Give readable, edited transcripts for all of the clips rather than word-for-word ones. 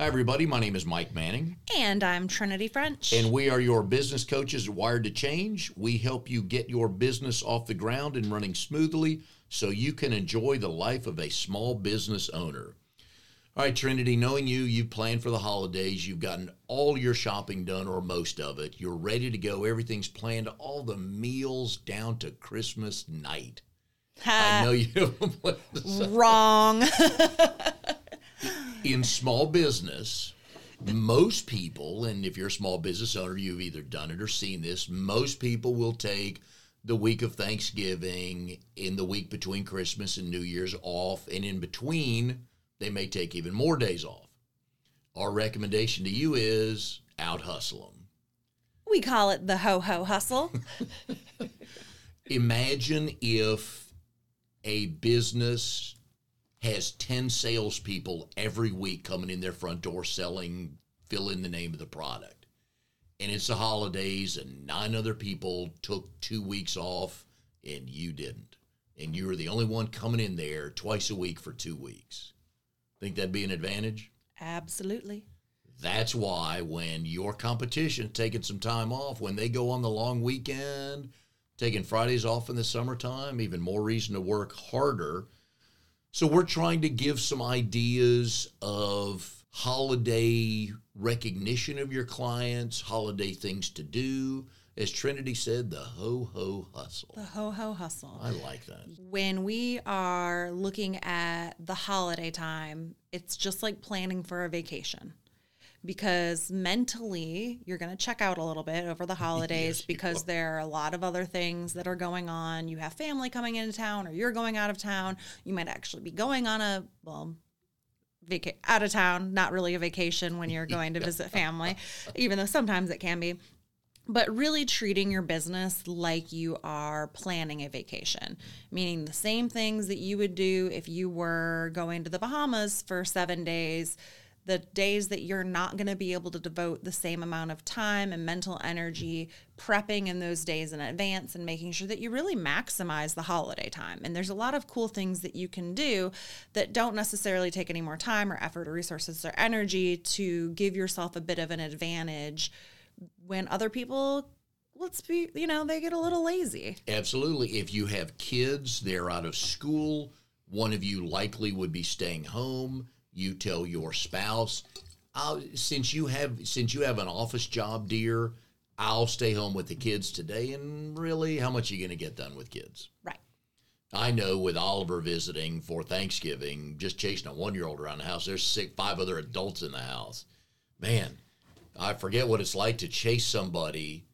Hi, everybody. My name is Mike Manning. And I'm Trinity French. And we are your business coaches at Wired to Change. We help you get your business off the ground and running smoothly so you can enjoy the life of a small business owner. All right, Trinity, knowing you, you've planned for the holidays. You've gotten all your shopping done or most of it. You're ready to go. Everything's planned, all the meals down to Christmas night. I know you wrong. In small business, most people, and if you're a small business owner, you've either done it or seen this, most people will take the week of Thanksgiving in the week between Christmas and New Year's off, and in between, they may take even more days off. Our recommendation to you is out hustle them. We call it the ho-ho hustle. Imagine if a business has 10 salespeople every week coming in their front door selling, fill in the name of the product. And it's the holidays and 9 other people took 2 weeks off and you didn't. And you were the only one coming in there twice a week for 2 weeks. Think that'd be an advantage? Absolutely. That's why when your competition's taking some time off, when they go on the long weekend, taking Fridays off in the summertime, even more reason to work harder. So we're trying to give some ideas of holiday recognition of your clients, holiday things to do. As Trinity said, the ho-ho hustle. The ho-ho hustle. I like that. When we are looking at the holiday time, it's just like planning for a vacation. Because mentally, you're going to check out a little bit over the holidays. Yes, because there are a lot of other things that are going on. You have family coming into town or you're going out of town. You might actually be going on a, out of town, not really a vacation when you're going to visit family, even though sometimes it can be. But really treating your business like you are planning a vacation, meaning the same things that you would do if you were going to the Bahamas for 7 days, the days that you're not going to be able to devote the same amount of time and mental energy prepping in those days in advance and making sure that you really maximize the holiday time. And there's a lot of cool things that you can do that don't necessarily take any more time or effort or resources or energy to give yourself a bit of an advantage when other people, they get a little lazy. Absolutely. If you have kids, they're out of school, one of you likely would be staying home. You tell your spouse, since you have an office job, dear, I'll stay home with the kids today. And really, how much are you going to get done with kids? Right. I know with Oliver visiting for Thanksgiving, just chasing a 1-year-old around the house, there's 5 other adults in the house. Man, I forget what it's like to chase somebody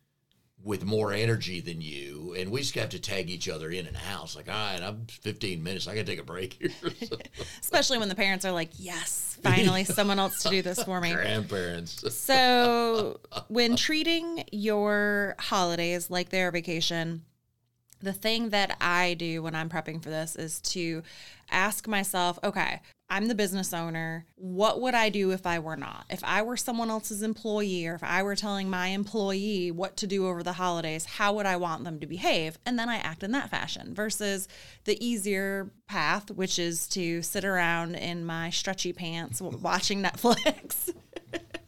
with more energy than you, and we just have to tag each other in and out. It's like, all right, I'm 15 minutes. I got to take a break here. Especially when the parents are like, yes, finally someone else to do this for me. Grandparents. So when treating your holidays like their vacation, the thing that I do when I'm prepping for this is to ask myself, okay, I'm the business owner. What would I do if I were not? If I were someone else's employee, or if I were telling my employee what to do over the holidays, how would I want them to behave? And then I act in that fashion versus the easier path, which is to sit around in my stretchy pants watching Netflix,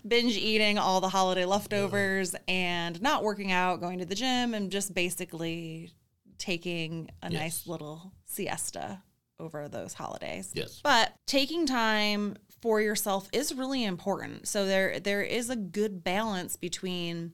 binge eating all the holiday leftovers and not working out, going to the gym, and just basically taking a nice little siesta over those holidays. Yes. But taking time for yourself is really important. So there is a good balance between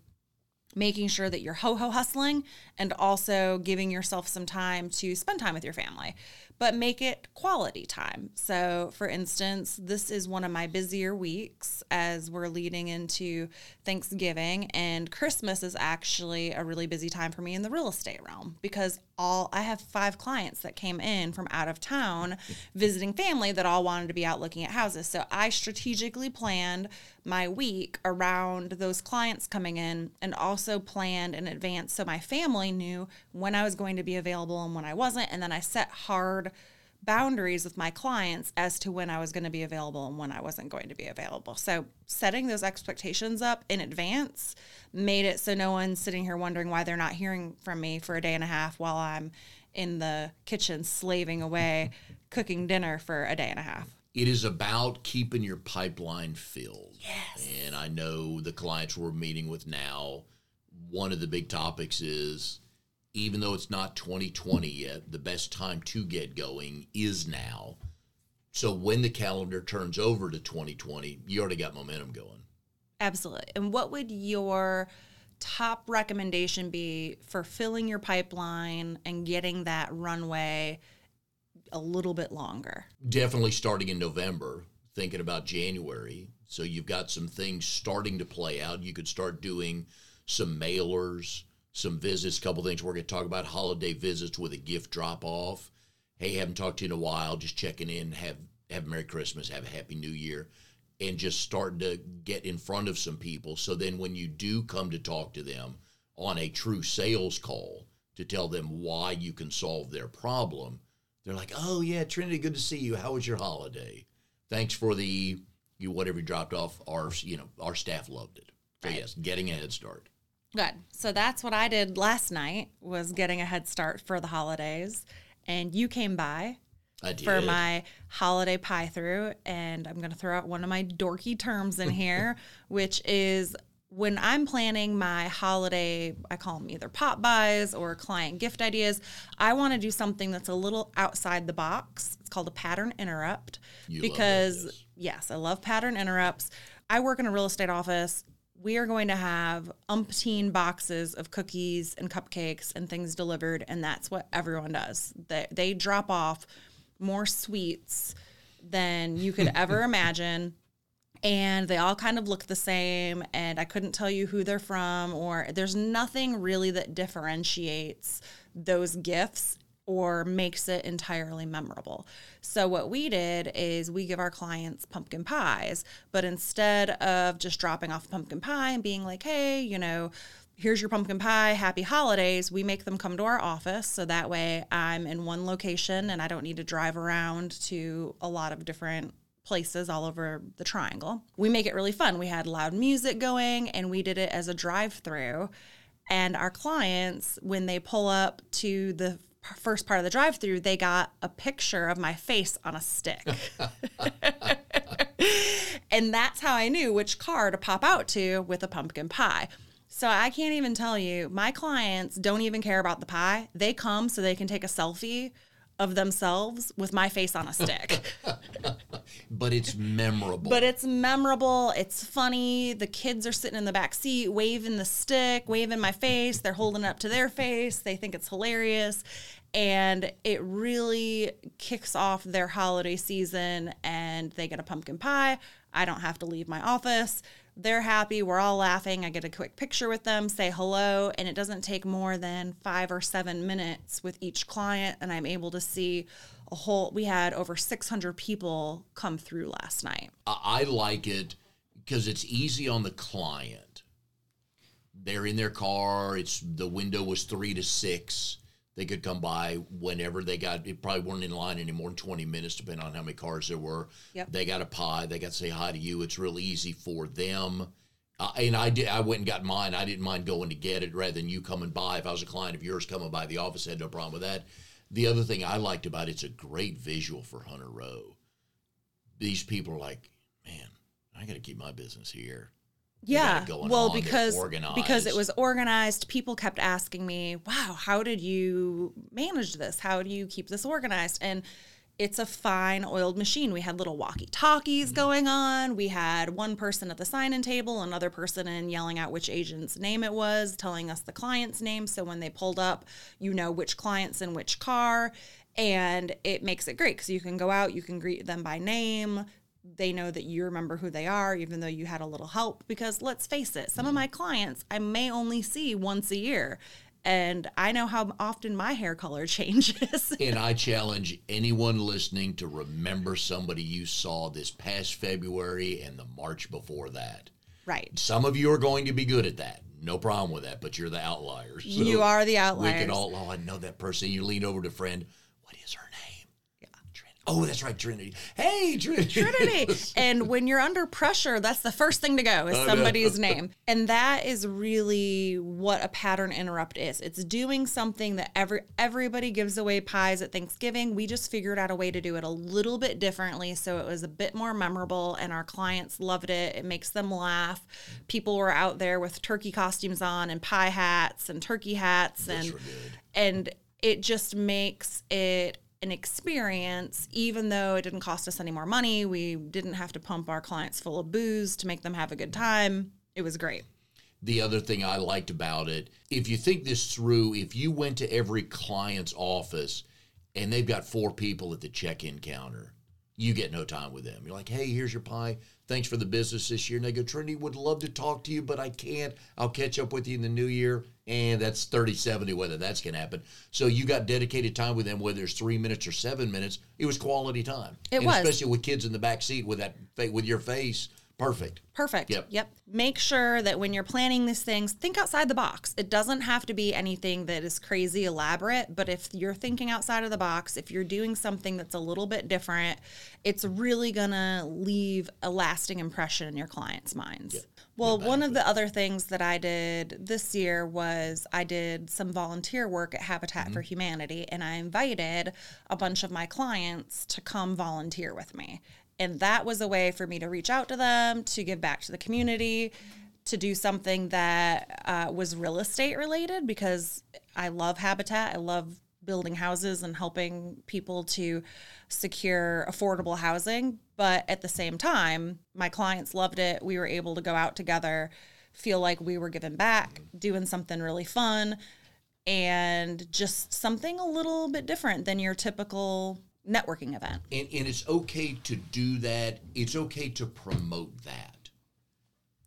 making sure that you're ho-ho hustling and also giving yourself some time to spend time with your family, but make it quality time. So, for instance, this is one of my busier weeks as we're leading into Thanksgiving, and Christmas is actually a really busy time for me in the real estate realm because I have 5 clients that came in from out of town visiting family that all wanted to be out looking at houses. So I strategically planned my week around those clients coming in and also planned in advance so my family knew when I was going to be available and when I wasn't. And then I set hard boundaries with my clients as to when I was going to be available and when I wasn't going to be available. So setting those expectations up in advance made it so no one's sitting here wondering why they're not hearing from me for a day and a half while I'm in the kitchen slaving away cooking dinner for a day and a half. It is about keeping your pipeline filled. Yes. And I know the clients we're meeting with now, one of the big topics is, even though it's not 2020 yet, the best time to get going is now. So when the calendar turns over to 2020, you already got momentum going. Absolutely. And what would your top recommendation be for filling your pipeline and getting that runway a little bit longer? Definitely starting in November, thinking about January. So you've got some things starting to play out. You could start doing some mailers, some visits, a couple things we're going to talk about, holiday visits with a gift drop-off. Hey, haven't talked to you in a while, just checking in, have Merry Christmas, have a Happy New Year, and just starting to get in front of some people. So then when you do come to talk to them on a true sales call to tell them why you can solve their problem, they're like, oh, yeah, Trinity, good to see you. How was your holiday? Thanks for the whatever you dropped off. Our staff loved it. So, right. Yes, getting a head start. Good. So that's what I did last night, was getting a head start for the holidays. And you came by for my holiday pie through. And I'm going to throw out one of my dorky terms in here, which is when I'm planning my holiday, I call them either pop buys or client gift ideas, I want to do something that's a little outside the box. It's called a pattern interrupt. Yes, I love pattern interrupts. I work in a real estate office. We are going to have umpteen boxes of cookies and cupcakes and things delivered, and that's what everyone does. They drop off more sweets than you could ever imagine, and they all kind of look the same, and I couldn't tell you who they're from, or there's nothing really that differentiates those gifts or makes it entirely memorable. So what we did is we give our clients pumpkin pies, but instead of just dropping off a pumpkin pie and being like, hey, here's your pumpkin pie, happy holidays, we make them come to our office. So that way I'm in one location and I don't need to drive around to a lot of different places all over the triangle. We make it really fun. We had loud music going and we did it as a drive-through. And our clients, when they pull up to the first part of the drive-through, they got a picture of my face on a stick. And that's how I knew which car to pop out to with a pumpkin pie. So I can't even tell you, my clients don't even care about the pie. They come so they can take a selfie of themselves with my face on a stick. But it's memorable. But it's memorable. It's funny. The kids are sitting in the back seat, waving the stick, waving my face. They're holding it up to their face. They think it's hilarious. And it really kicks off their holiday season, and they get a pumpkin pie. I don't have to leave my office. They're happy. We're all laughing. I get a quick picture with them, say hello, and it doesn't take more than 5 or 7 minutes with each client, and I'm able to see we had over 600 people come through last night. I like it because it's easy on the client. They're in their car. The window was 3 to 6. They could come by whenever they got. It probably weren't in line any more than 20 minutes, depending on how many cars there were. Yep. They got a pie. They got to say hi to you. It's real easy for them. And I did. I went and got mine. I didn't mind going to get it rather than you coming by. If I was a client of yours coming by the office, I had no problem with that. The other thing I liked about it's a great visual for Hunter Rowe. These people are like, man, I got to keep my business here. Yeah, well, because it was organized, people kept asking me, wow, how did you manage this? How do you keep this organized? And it's a fine-oiled machine. We had little walkie-talkies going on. We had one person at the sign-in table, another person in yelling out which agent's name it was, telling us the client's name. So when they pulled up, you know which client's in which car. And it makes it great because you can go out, you can greet them by name. They know that you remember who they are, even though you had a little help. Because let's face it, some of my clients I may only see once a year. And I know how often my hair color changes. And I challenge anyone listening to remember somebody you saw this past February and the March before that. Right. Some of you are going to be good at that. No problem with that, but you're the outliers. So you are the outliers. We can all, I know that person. You lean over to a friend. What is her name? Oh, that's right, Trinity. Hey, Trinity. Trinity. And when you're under pressure, that's the first thing to go is somebody's name. And that is really what a pattern interrupt is. It's doing something that everybody gives away pies at Thanksgiving. We just figured out a way to do it a little bit differently, so it was a bit more memorable, and our clients loved it. It makes them laugh. People were out there with turkey costumes on and pie hats and turkey hats. And it just makes it an experience, even though it didn't cost us any more money. We didn't have to pump our clients full of booze to make them have a good time. It was great. The other thing I liked about it, if you think this through, if you went to every client's office and they've got four people at the check-in counter, you get no time with them. You're like, hey, here's your pie. Thanks for the business this year. And they go, Trinity, would love to talk to you, but I can't. I'll catch up with you in the new year. And that's 30-70, whether that's going to happen. So you got dedicated time with them, whether it's 3 minutes or 7 minutes. It was quality time. It was. Especially with kids in the back seat with your face. Perfect. Yep. Make sure that when you're planning these things, think outside the box. It doesn't have to be anything that is crazy elaborate, but if you're thinking outside of the box, if you're doing something that's a little bit different, it's really going to leave a lasting impression in your clients' minds. Yep. Well, one of the other things that I did this year was I did some volunteer work at Habitat for Humanity, and I invited a bunch of my clients to come volunteer with me. And that was a way for me to reach out to them, to give back to the community, to do something that was real estate related, because I love Habitat. I love building houses and helping people to secure affordable housing. But at the same time, my clients loved it. We were able to go out together, feel like we were giving back, doing something really fun, and just something a little bit different than your typical networking event. And it's okay to do that. It's okay to promote that.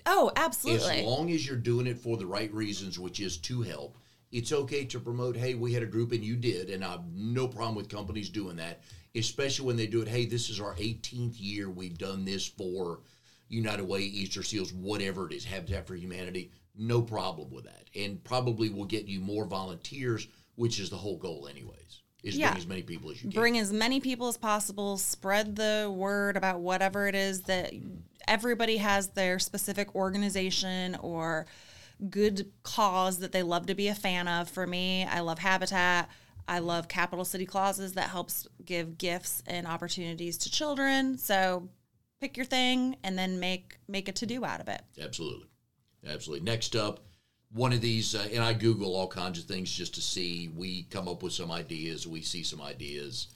Oh, absolutely. As long as you're doing it for the right reasons, which is to help. It's okay to promote, hey, we had a group and you did, and I have no problem with companies doing that, especially when they do it, hey, this is our 18th year we've done this for United Way, Easter Seals, whatever it is, Habitat for Humanity. No problem with that. And probably will get you more volunteers, which is the whole goal anyways. Bring as many people as you can. Bring as many people as possible. Spread the word about whatever it is that everybody has their specific organization or good cause that they love to be a fan of. For me, I love Habitat. I love Capital City Clauses that helps give gifts and opportunities to children. So pick your thing and then make a to-do out of it. Absolutely. Next up. One of these, and I Google all kinds of things just to see. We come up with some ideas. We see some ideas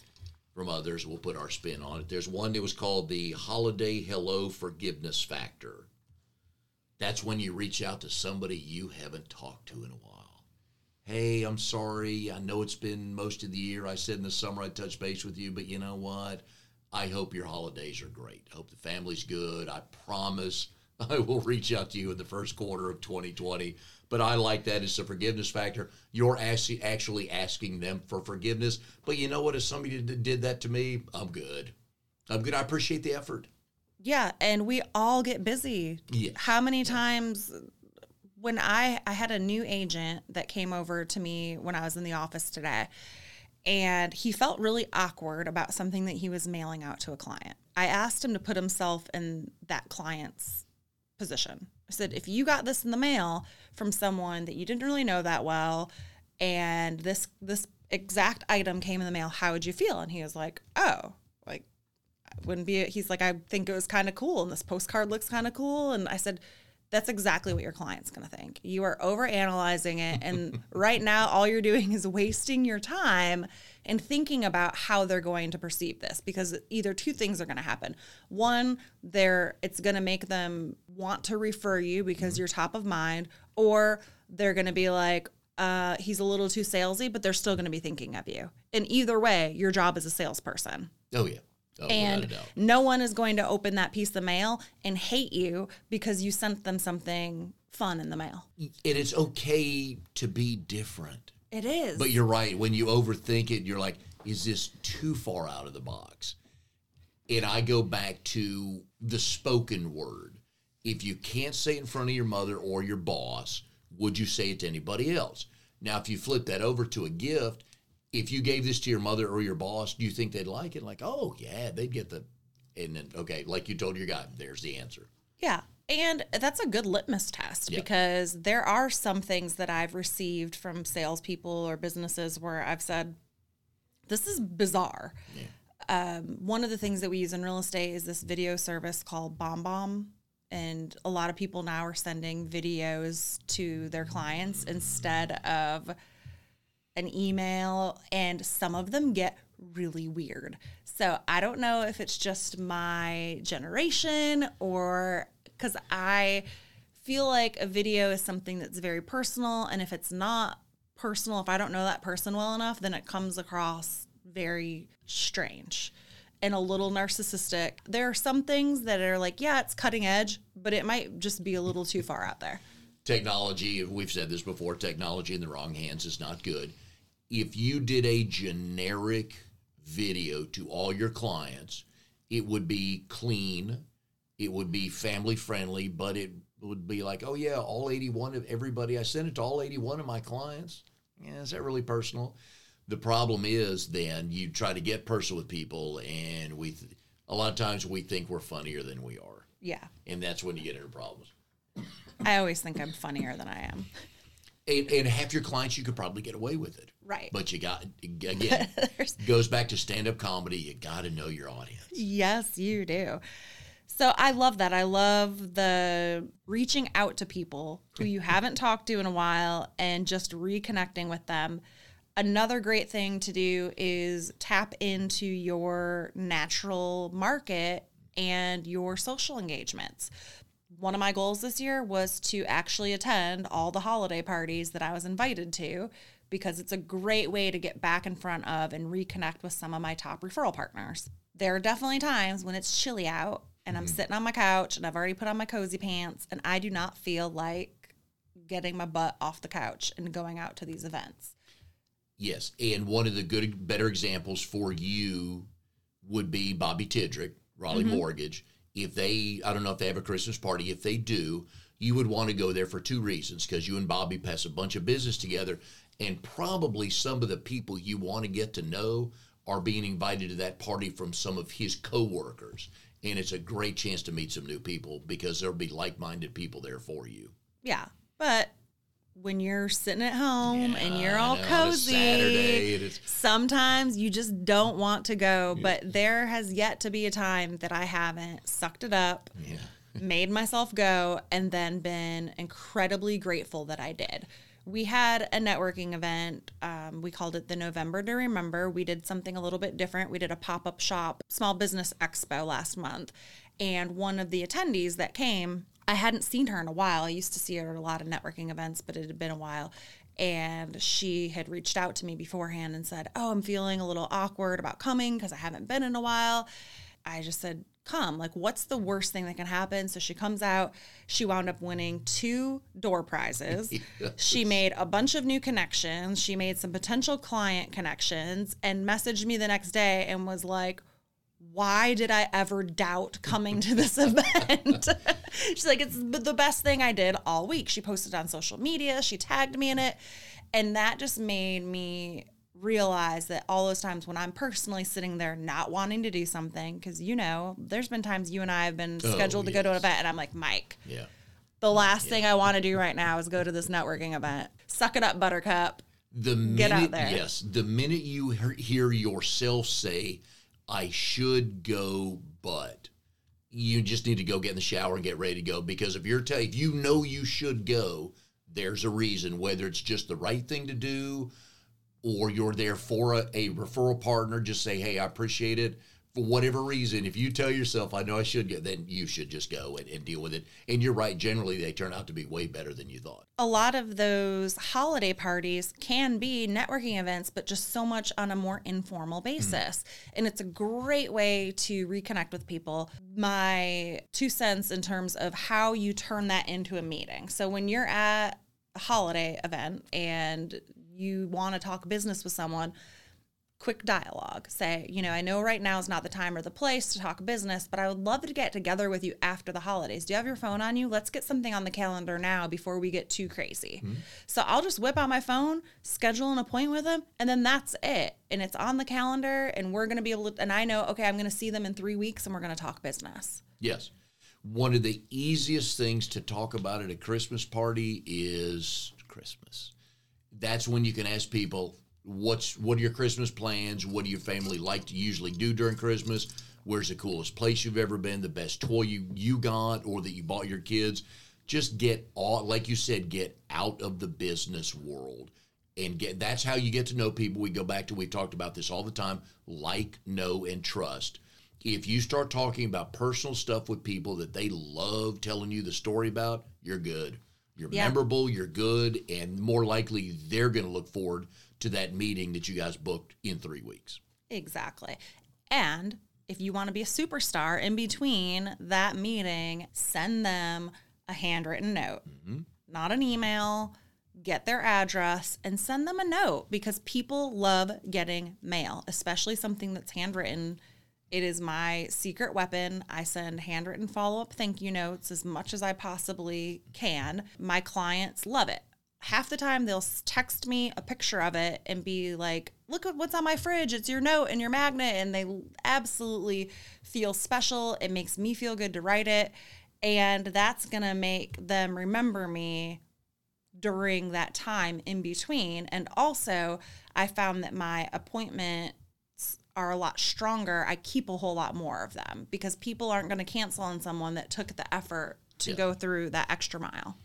from others. We'll put our spin on it. There's one that was called the Holiday Hello Forgiveness Factor. That's when you reach out to somebody you haven't talked to in a while. Hey, I'm sorry. I know it's been most of the year. I said in the summer I'd touch base with you, but you know what? I hope your holidays are great. I hope the family's good. I promise I will reach out to you in the first quarter of 2020. But I like that. It's the forgiveness factor. You're actually asking them for forgiveness. But you know what? If somebody did that to me, I'm good. I appreciate the effort. Yeah, and we all get busy. Yes. How many times when I had a new agent that came over to me when I was in the office today, and he felt really awkward about something that he was mailing out to a client. I asked him to put himself in that client's position. I said, if you got this in the mail from someone that you didn't really know that well, and this exact item came in the mail, how would you feel? And he was like, oh, like, he's like, I think it was kind of cool, and this postcard looks kind of cool. And I said, that's exactly what your client's going to think. You are overanalyzing it, and right now all you're doing is wasting your time and thinking about how they're going to perceive this, because either two things are going to happen. One, it's going to make them want to refer you because you're top of mind, or they're going to be like, he's a little too salesy, but they're still going to be thinking of you. And either way, your job is a salesperson. Oh, yeah. And no one is going to open that piece of mail and hate you because you sent them something fun in the mail. It is okay to be different. It is. But you're right. When you overthink it, you're like, is this too far out of the box? And I go back to the spoken word. If you can't say it in front of your mother or your boss, would you say it to anybody else? Now, if you flip that over to a gift, if you gave this to your mother or your boss, do you think they'd like it? Like, oh, yeah, they'd get the, and then, okay, like you told your guy, there's the answer. Yeah. And that's a good litmus test because there are some things that I've received from salespeople or businesses where I've said, this is bizarre. Yeah. One of the things that we use in real estate is this video service called BombBomb. And a lot of people now are sending videos to their clients instead of an email. And some of them get really weird. So I don't know if it's just my generation or because I feel like a video is something that's very personal. And if it's not personal, if I don't know that person well enough, then it comes across very strange and a little narcissistic. There are some things that are like, yeah, it's cutting edge, but it might just be a little too far out there. Technology, we've said this before, technology in the wrong hands is not good. If you did a generic video to all your clients, it would be clean, it would be family friendly, but it would be like, oh yeah, all 81 of everybody, I sent it to all 81 of my clients. Yeah, is that really personal? The problem is then you try to get personal with people, and we a lot of times we think we're funnier than we are. Yeah. And that's when you get into problems. I always think I'm funnier than I am. And half your clients, you could probably get away with it. Right. But you got, again, it goes back to stand-up comedy. You got to know your audience. Yes, you do. So I love that. I love the reaching out to people who you haven't talked to in a while and just reconnecting with them. Another great thing to do is tap into your natural market and your social engagements. One of my goals this year was to actually attend all the holiday parties that I was invited to because it's a great way to get back in front of and reconnect with some of my top referral partners. There are definitely times when it's chilly out and I'm sitting on my couch and I've already put on my cozy pants and I do not feel like getting my butt off the couch and going out to these events. Yes, and one of the better examples for you would be Bobby Tidrick, Raleigh Mortgage. If they, I don't know if they have a Christmas party. If they do, you would want to go there for two reasons, because you and Bobby pass a bunch of business together, and probably some of the people you want to get to know are being invited to that party from some of his coworkers, and it's a great chance to meet some new people because there'll be like-minded people there for you. Yeah, but when you're sitting at home and you're all cozy, Saturday, sometimes you just don't want to go. Yeah. But there has yet to be a time that I haven't sucked it up, made myself go, and then been incredibly grateful that I did. We had a networking event. We called it the November to Remember. We did something a little bit different. We did a pop-up shop, small business expo last month. And one of the attendees that came, I hadn't seen her in a while. I used to see her at a lot of networking events, but it had been a while. And she had reached out to me beforehand and said, oh, I'm feeling a little awkward about coming because I haven't been in a while. I just said, come. Like, what's the worst thing that can happen? So she comes out. She wound up winning 2 door prizes. Yes. She made a bunch of new connections. She made some potential client connections and messaged me the next day and was like, why did I ever doubt coming to this event? She's like, it's the best thing I did all week. She posted on social media. She tagged me in it. And that just made me realize that all those times when I'm personally sitting there not wanting to do something, because, you know, there's been times you and I have been scheduled to go to an event, and I'm like, Mike, the last thing I want to do right now is go to this networking event. Suck it up, Buttercup. Get out there. Yes. The minute you hear yourself say, I should go, but you just need to go get in the shower and get ready to go. Because if you're if you know you should go, there's a reason, whether it's just the right thing to do or you're there for a referral partner, just say, hey, I appreciate it. For whatever reason, if you tell yourself, I know I should go, then you should just go and deal with it. And you're right. Generally, they turn out to be way better than you thought. A lot of those holiday parties can be networking events, but just so much on a more informal basis. And it's a great way to reconnect with people. My 2 cents in terms of how you turn that into a meeting. So when you're at a holiday event and you want to talk business with someone, quick dialogue. Say, you know, I know right now is not the time or the place to talk business, but I would love to get together with you after the holidays. Do you have your phone on you? Let's get something on the calendar now before we get too crazy. Mm-hmm. So I'll just whip out my phone, schedule an appointment with them, and then that's it. And it's on the calendar, and we're going to be able to, and I know, okay, I'm going to see them in 3 weeks, and we're going to talk business. Yes. One of the easiest things to talk about at a Christmas party is Christmas. That's when you can ask people, what are your Christmas plans? What do your family like to usually do during Christmas? Where's the coolest place you've ever been? The best toy you got or that you bought your kids? Just get out of the business world. And that's how you get to know people. We go back to, we talked about this all the time, like, know, and trust. If you start talking about personal stuff with people that they love telling you the story about, you're good. You're memorable, you're good, and more likely they're going to look forward to that meeting that you guys booked in 3 weeks. Exactly. And if you want to be a superstar in between that meeting, send them a handwritten note, mm-hmm. not an email. Get their address and send them a note, because people love getting mail, especially something that's handwritten. It is my secret weapon. I send handwritten follow-up thank you notes as much as I possibly can. My clients love it. Half the time they'll text me a picture of it and be like, look at what's on my fridge. It's your note and your magnet. And they absolutely feel special. It makes me feel good to write it. And that's going to make them remember me during that time in between. And also, I found that my appointment are a lot stronger. I keep a whole lot more of them because people aren't going to cancel on someone that took the effort to go through that extra mile.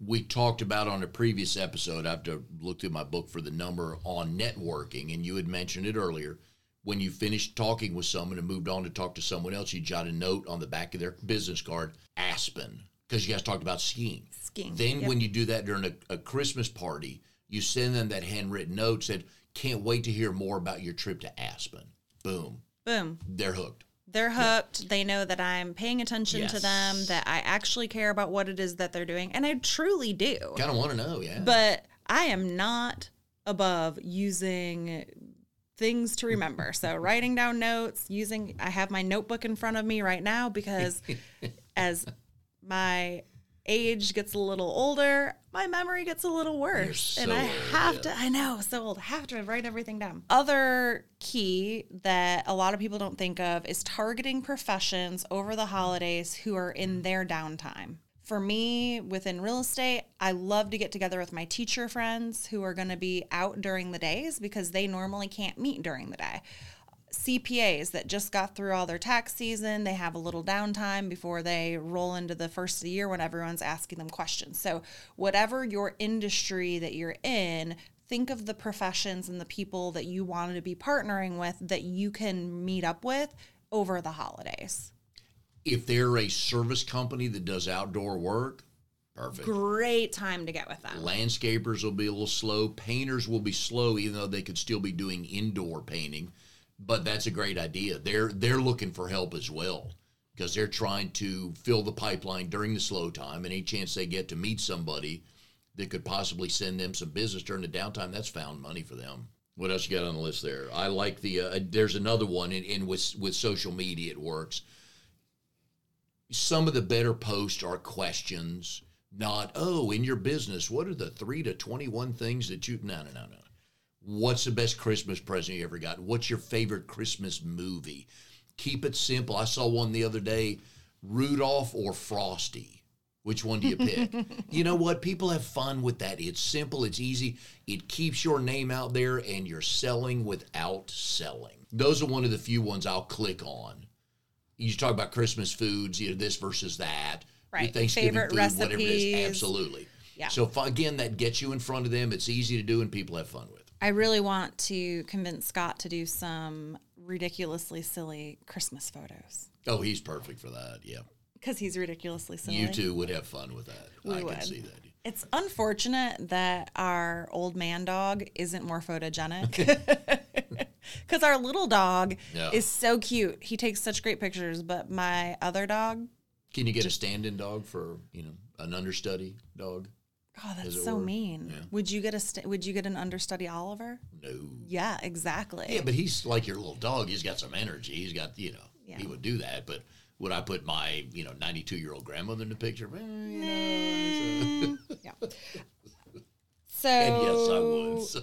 We talked about on a previous episode, I have to look through my book for the number on networking, and you had mentioned it earlier. When you finished talking with someone and moved on to talk to someone else, you jot a note on the back of their business card, Aspen, because you guys talked about skiing. Then when you do that during a Christmas party, you send them that handwritten note, said, can't wait to hear more about your trip to Aspen. Boom. They're hooked. Yeah. They know that I'm paying attention to them, that I actually care about what it is that they're doing. And I truly do. Kind of want to know, yeah. But I am not above using things to remember. So writing down notes, I have my notebook in front of me right now because as my age gets a little older, my memory gets a little worse. So and I have to, I know, so old, have to write everything down. Other key that a lot of people don't think of is targeting professions over the holidays who are in their downtime. For me, within real estate, I love to get together with my teacher friends who are going to be out during the days because they normally can't meet during the day. CPAs that just got through all their tax season, they have a little downtime before they roll into the first of the year when everyone's asking them questions. So whatever your industry that you're in, think of the professions and the people that you wanted to be partnering with that you can meet up with over the holidays. If they're a service company that does outdoor work, perfect. Great time to get with them. Landscapers will be a little slow. Painters will be slow, even though they could still be doing indoor painting. But that's a great idea. They're looking for help as well because they're trying to fill the pipeline during the slow time. And any chance they get to meet somebody that could possibly send them some business during the downtime, that's found money for them. What else you got on the list there? I like the there's another one, and with social media it works. Some of the better posts are questions, not, oh, in your business, what are the 3 to 21 things that you – no. What's the best Christmas present you ever got? What's your favorite Christmas movie? Keep it simple. I saw one the other day, Rudolph or Frosty. Which one do you pick? You know what? People have fun with that. It's simple. It's easy. It keeps your name out there, and you're selling without selling. Those are one of the few ones I'll click on. You talk about Christmas foods, you know, this versus that. Right. Your Thanksgiving favorite food, recipes. Whatever it is. Absolutely. Yeah. So, again, that gets you in front of them. It's easy to do, and people have fun with. I really want to convince Scott to do some ridiculously silly Christmas photos. Oh, he's perfect for that, yeah. Because he's ridiculously silly. You two would have fun with that. I can see that. It's unfortunate that our old man dog isn't more photogenic. Because our little dog is so cute. He takes such great pictures, but my other dog. Can you get a stand-in dog for, you know, an understudy dog? Oh, that's so mean. Yeah. Would you get an understudy Oliver? No. Yeah, exactly. Yeah, but he's like your little dog. He's got some energy. He's got, he would do that. But would I put my, 92-year-old grandmother in the picture? Yeah. So. And yes, I would. So.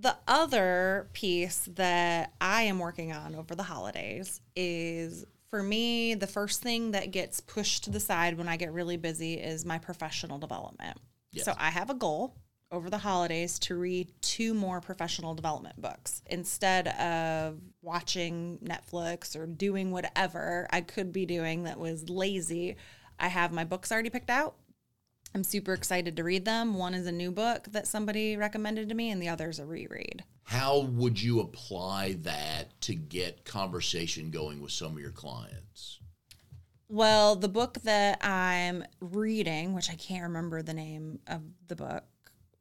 The other piece that I am working on over the holidays is, for me, the first thing that gets pushed to the side when I get really busy is my professional development. Yes. So I have a goal over the holidays to read 2 more professional development books. Instead of watching Netflix or doing whatever I could be doing that was lazy, I have my books already picked out. I'm super excited to read them. One is a new book that somebody recommended to me, and the other is a reread. How would you apply that to get conversation going with some of your clients? Well, the book that I'm reading, which I can't remember the name of the book,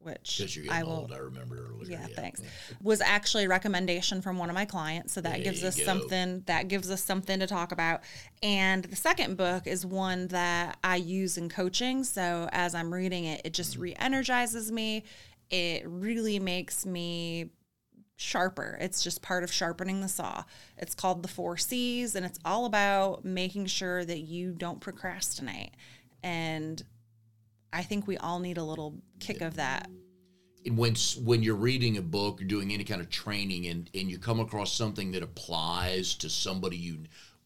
because you're getting old, I remember earlier. Yeah, thanks. Was actually a recommendation from one of my clients, so that gives us something. That gives us something to talk about. And the second book is one that I use in coaching. So as I'm reading it, it just re-energizes me. It really makes me sharper. It's just part of sharpening the saw. It's called the 4 C's, and it's all about making sure that you don't procrastinate. And I think we all need a little kick of that. And when you're reading a book or doing any kind of training and you come across something that applies to somebody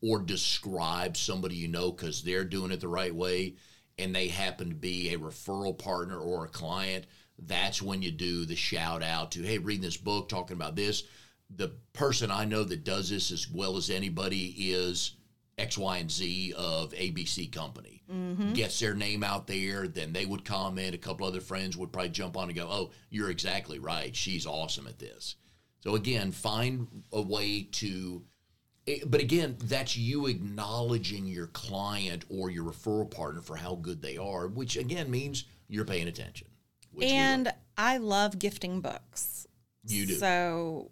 or describes somebody because they're doing it the right way and they happen to be a referral partner or a client, that's when you do the shout out to, hey, reading this book, talking about this. The person I know that does this as well as anybody is X, Y, and Z of ABC Company. Mm-hmm. Gets their name out there, then they would comment. A couple other friends would probably jump on and go, oh, you're exactly right. She's awesome at this. So, again, find a way to – but, again, that's you acknowledging your client or your referral partner for how good they are, which, again, means you're paying attention. And I love gifting books. You do. So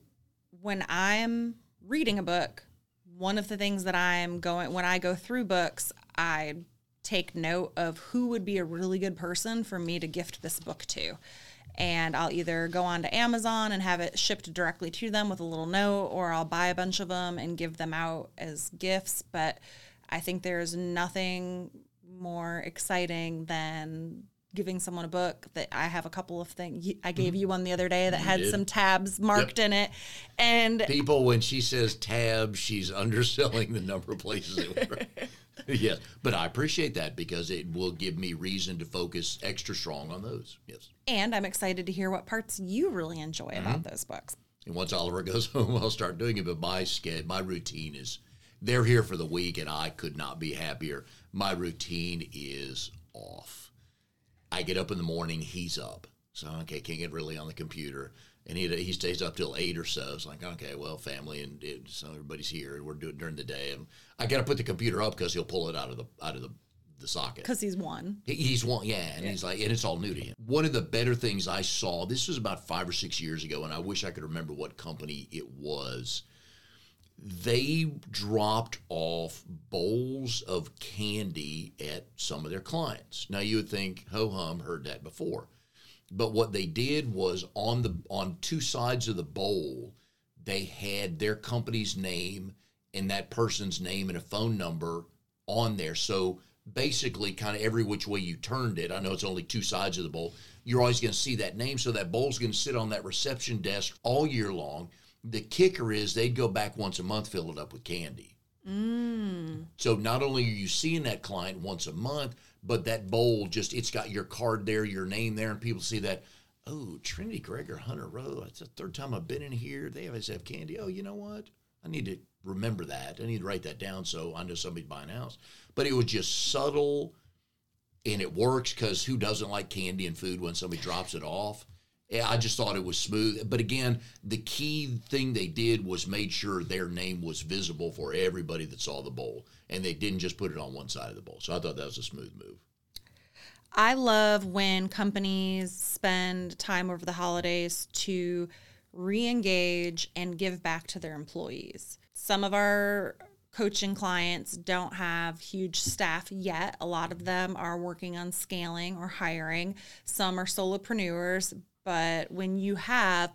when I'm reading a book – one of the things that when I go through books, I take note of who would be a really good person for me to gift this book to. And I'll either go on to Amazon and have it shipped directly to them with a little note, or I'll buy a bunch of them and give them out as gifts. But I think there's nothing more exciting than giving someone a book that I have a couple of things. I gave you one the other day that had some tabs marked in it. And people, when she says tabs, she's underselling the number of places it were. Yes, but I appreciate that because it will give me reason to focus extra strong on those. Yes. And I'm excited to hear what parts you really enjoy about those books. And once Oliver goes home, I'll start doing it. But my routine is, they're here for the week and I could not be happier. My routine is off. I get up in the morning, he's up. So, okay, can't get really on the computer. And he stays up till 8 or so. It's like, okay, well, family and so everybody's here and we're doing during the day. And I got to put the computer up because he'll pull it out of the socket. Because he's one. He's one, yeah. And he's like, and it's all new to him. One of the better things I saw, this was about 5 or 6 years ago, and I wish I could remember what company it was. They dropped off bowls of candy at some of their clients. Now, you would think, ho-hum, heard that before. But what they did was on 2 sides of the bowl, they had their company's name and that person's name and a phone number on there. So basically, kind of every which way you turned it, I know it's only 2 sides of the bowl, you're always going to see that name. So that bowl's going to sit on that reception desk all year long. The kicker is they'd go back once a month, fill it up with candy. Mm. So not only are you seeing that client once a month, but that bowl it's got your card there, your name there, and people see that, oh, Trinity Gregor, Hunter Rowe, it's the 3rd time I've been in here. They always have candy. Oh, you know what? I need to remember that. I need to write that down so I know somebody's buying a house. But it was just subtle, and it works because who doesn't like candy and food when somebody drops it off? Yeah, I just thought it was smooth. But again, the key thing they did was made sure their name was visible for everybody that saw the bowl. And they didn't just put it on one side of the bowl. So I thought that was a smooth move. I love when companies spend time over the holidays to re-engage and give back to their employees. Some of our coaching clients don't have huge staff yet. A lot of them are working on scaling or hiring. Some are solopreneurs, but when you have,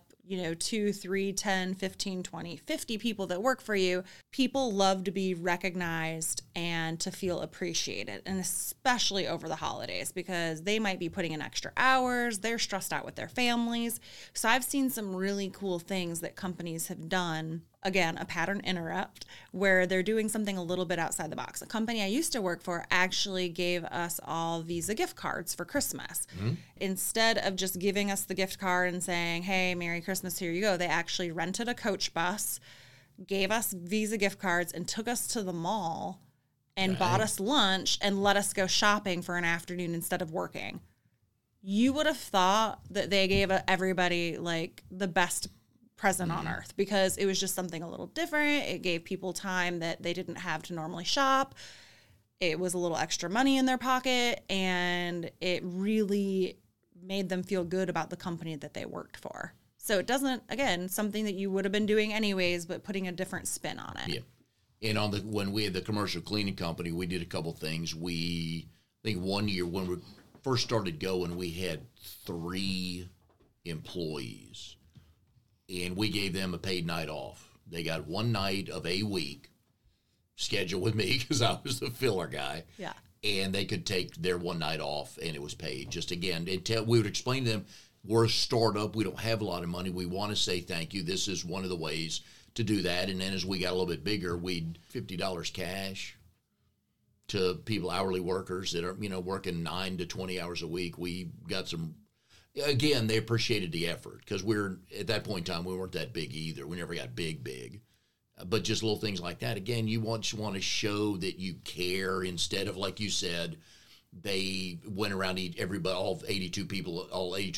2, 3, 10, 15, 20, 50 people that work for you, people love to be recognized and to feel appreciated, and especially over the holidays because they might be putting in extra hours, they're stressed out with their families. So I've seen some really cool things that companies have done. Again, a pattern interrupt where they're doing something a little bit outside the box. A company I used to work for actually gave us all Visa gift cards for Christmas. Mm-hmm. Instead of just giving us the gift card and saying, hey, Merry Christmas, here you go, they actually rented a coach bus, gave us Visa gift cards, and took us to the mall and bought us lunch and let us go shopping for an afternoon instead of working. You would have thought that they gave everybody the best present on earth because it was just something a little different. It gave people time that they didn't have to normally shop. It was a little extra money in their pocket, and it really made them feel good about the company that they worked for. So it doesn't, again, something that you would have been doing anyways, but putting a different spin on it. Yeah. And when we had the commercial cleaning company, we did a couple things. I think one year when we first started going, we had 3 employees. And we gave them a paid night off. They got one night of a week scheduled with me because I was the filler guy. Yeah. And they could take their one night off, and it was paid. Just, again, we would explain to them, we're a startup. We don't have a lot of money. We want to say thank you. This is one of the ways to do that. And then as we got a little bit bigger, we'd $50 cash to people, hourly workers that are, working 9 to 20 hours a week. We got some. Again, they appreciated the effort because at that point in time, we weren't that big either. We never got big. But just little things like that. Again, you want to show that you care instead of, like you said, they went around everybody, all 82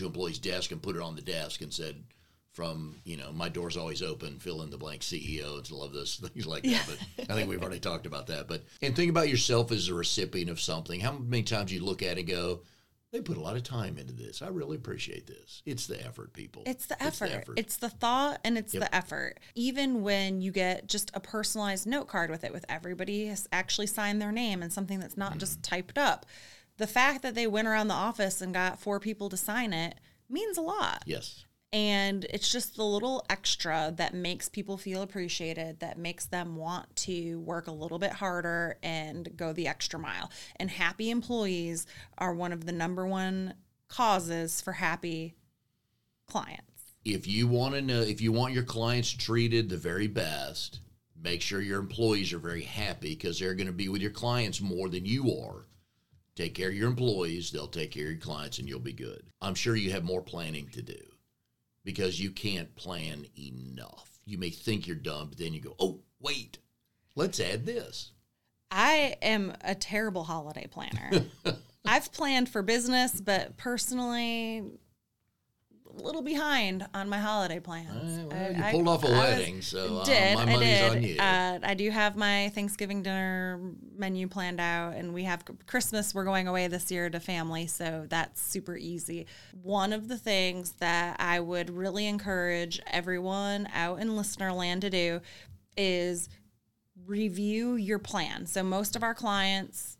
employees' desk and put it on the desk and said, my door's always open, fill in the blank CEO. It's love this, things like that. But I think we've already talked about that. And think about yourself as a recipient of something. How many times you look at it and go, they put a lot of time into this. I really appreciate this. It's the effort, people. It's the effort. It's the thought, and it's the effort. Even when you get just a personalized note card with it, with everybody has actually signed their name and something that's not just typed up. The fact that they went around the office and got 4 people to sign it means a lot. Yes. And it's just the little extra that makes people feel appreciated, that makes them want to work a little bit harder and go the extra mile. And happy employees are one of the number one causes for happy clients. If you want to know, if you want your clients treated the very best, make sure your employees are very happy because they're going to be with your clients more than you are. Take care of your employees, they'll take care of your clients, and you'll be good. I'm sure you have more planning to do. Because you can't plan enough. You may think you're done, but then you go, oh, wait, let's add this. I am a terrible holiday planner. I've planned for business, but personally, a little behind on my holiday plans. You pulled off a wedding, so my money's on you. I do have my Thanksgiving dinner menu planned out, and we have Christmas. We're going away this year to family, so that's super easy. One of the things that I would really encourage everyone out in listener land to do is review your plan. So most of our clients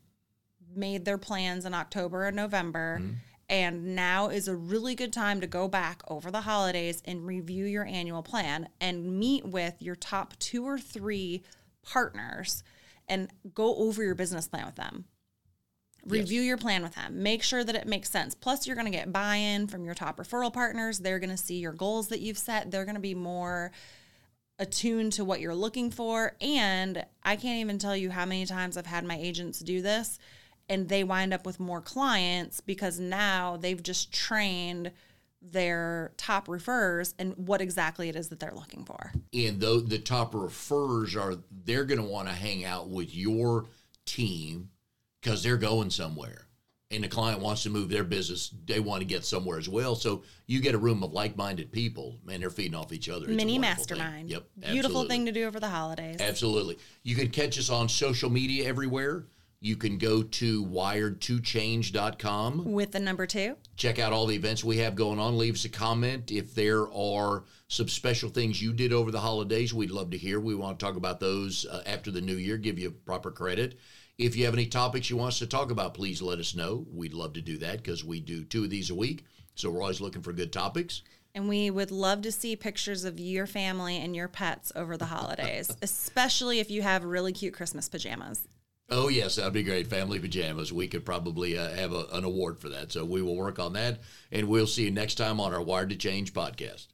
made their plans in October and November. Mm-hmm. And now is a really good time to go back over the holidays and review your annual plan and meet with your top 2 or 3 partners and go over your business plan with them. Review your plan with them. Make sure that it makes sense. Plus, you're going to get buy-in from your top referral partners. They're going to see your goals that you've set. They're going to be more attuned to what you're looking for. And I can't even tell you how many times I've had my agents do this. And they wind up with more clients because now they've just trained their top refers and what exactly it is that they're looking for. And though the top refers they're going to want to hang out with your team because they're going somewhere. And the client wants to move their business. They want to get somewhere as well. So you get a room of like-minded people, and they're feeding off each other. It's mini mastermind. Thing. Yep, absolutely. Beautiful thing to do over the holidays. Absolutely. You can catch us on social media everywhere. You can go to wiredtochange.com. With the number 2. Check out all the events we have going on. Leave us a comment. If there are some special things you did over the holidays, we'd love to hear. We want to talk about those after the new year, give you proper credit. If you have any topics you want us to talk about, please let us know. We'd love to do that because we do 2 of these a week. So we're always looking for good topics. And we would love to see pictures of your family and your pets over the holidays, especially if you have really cute Christmas pajamas. Oh, yes, that'd be great. Family pajamas. We could probably have an award for that. So we will work on that, and we'll see you next time on our Wired to Change podcast.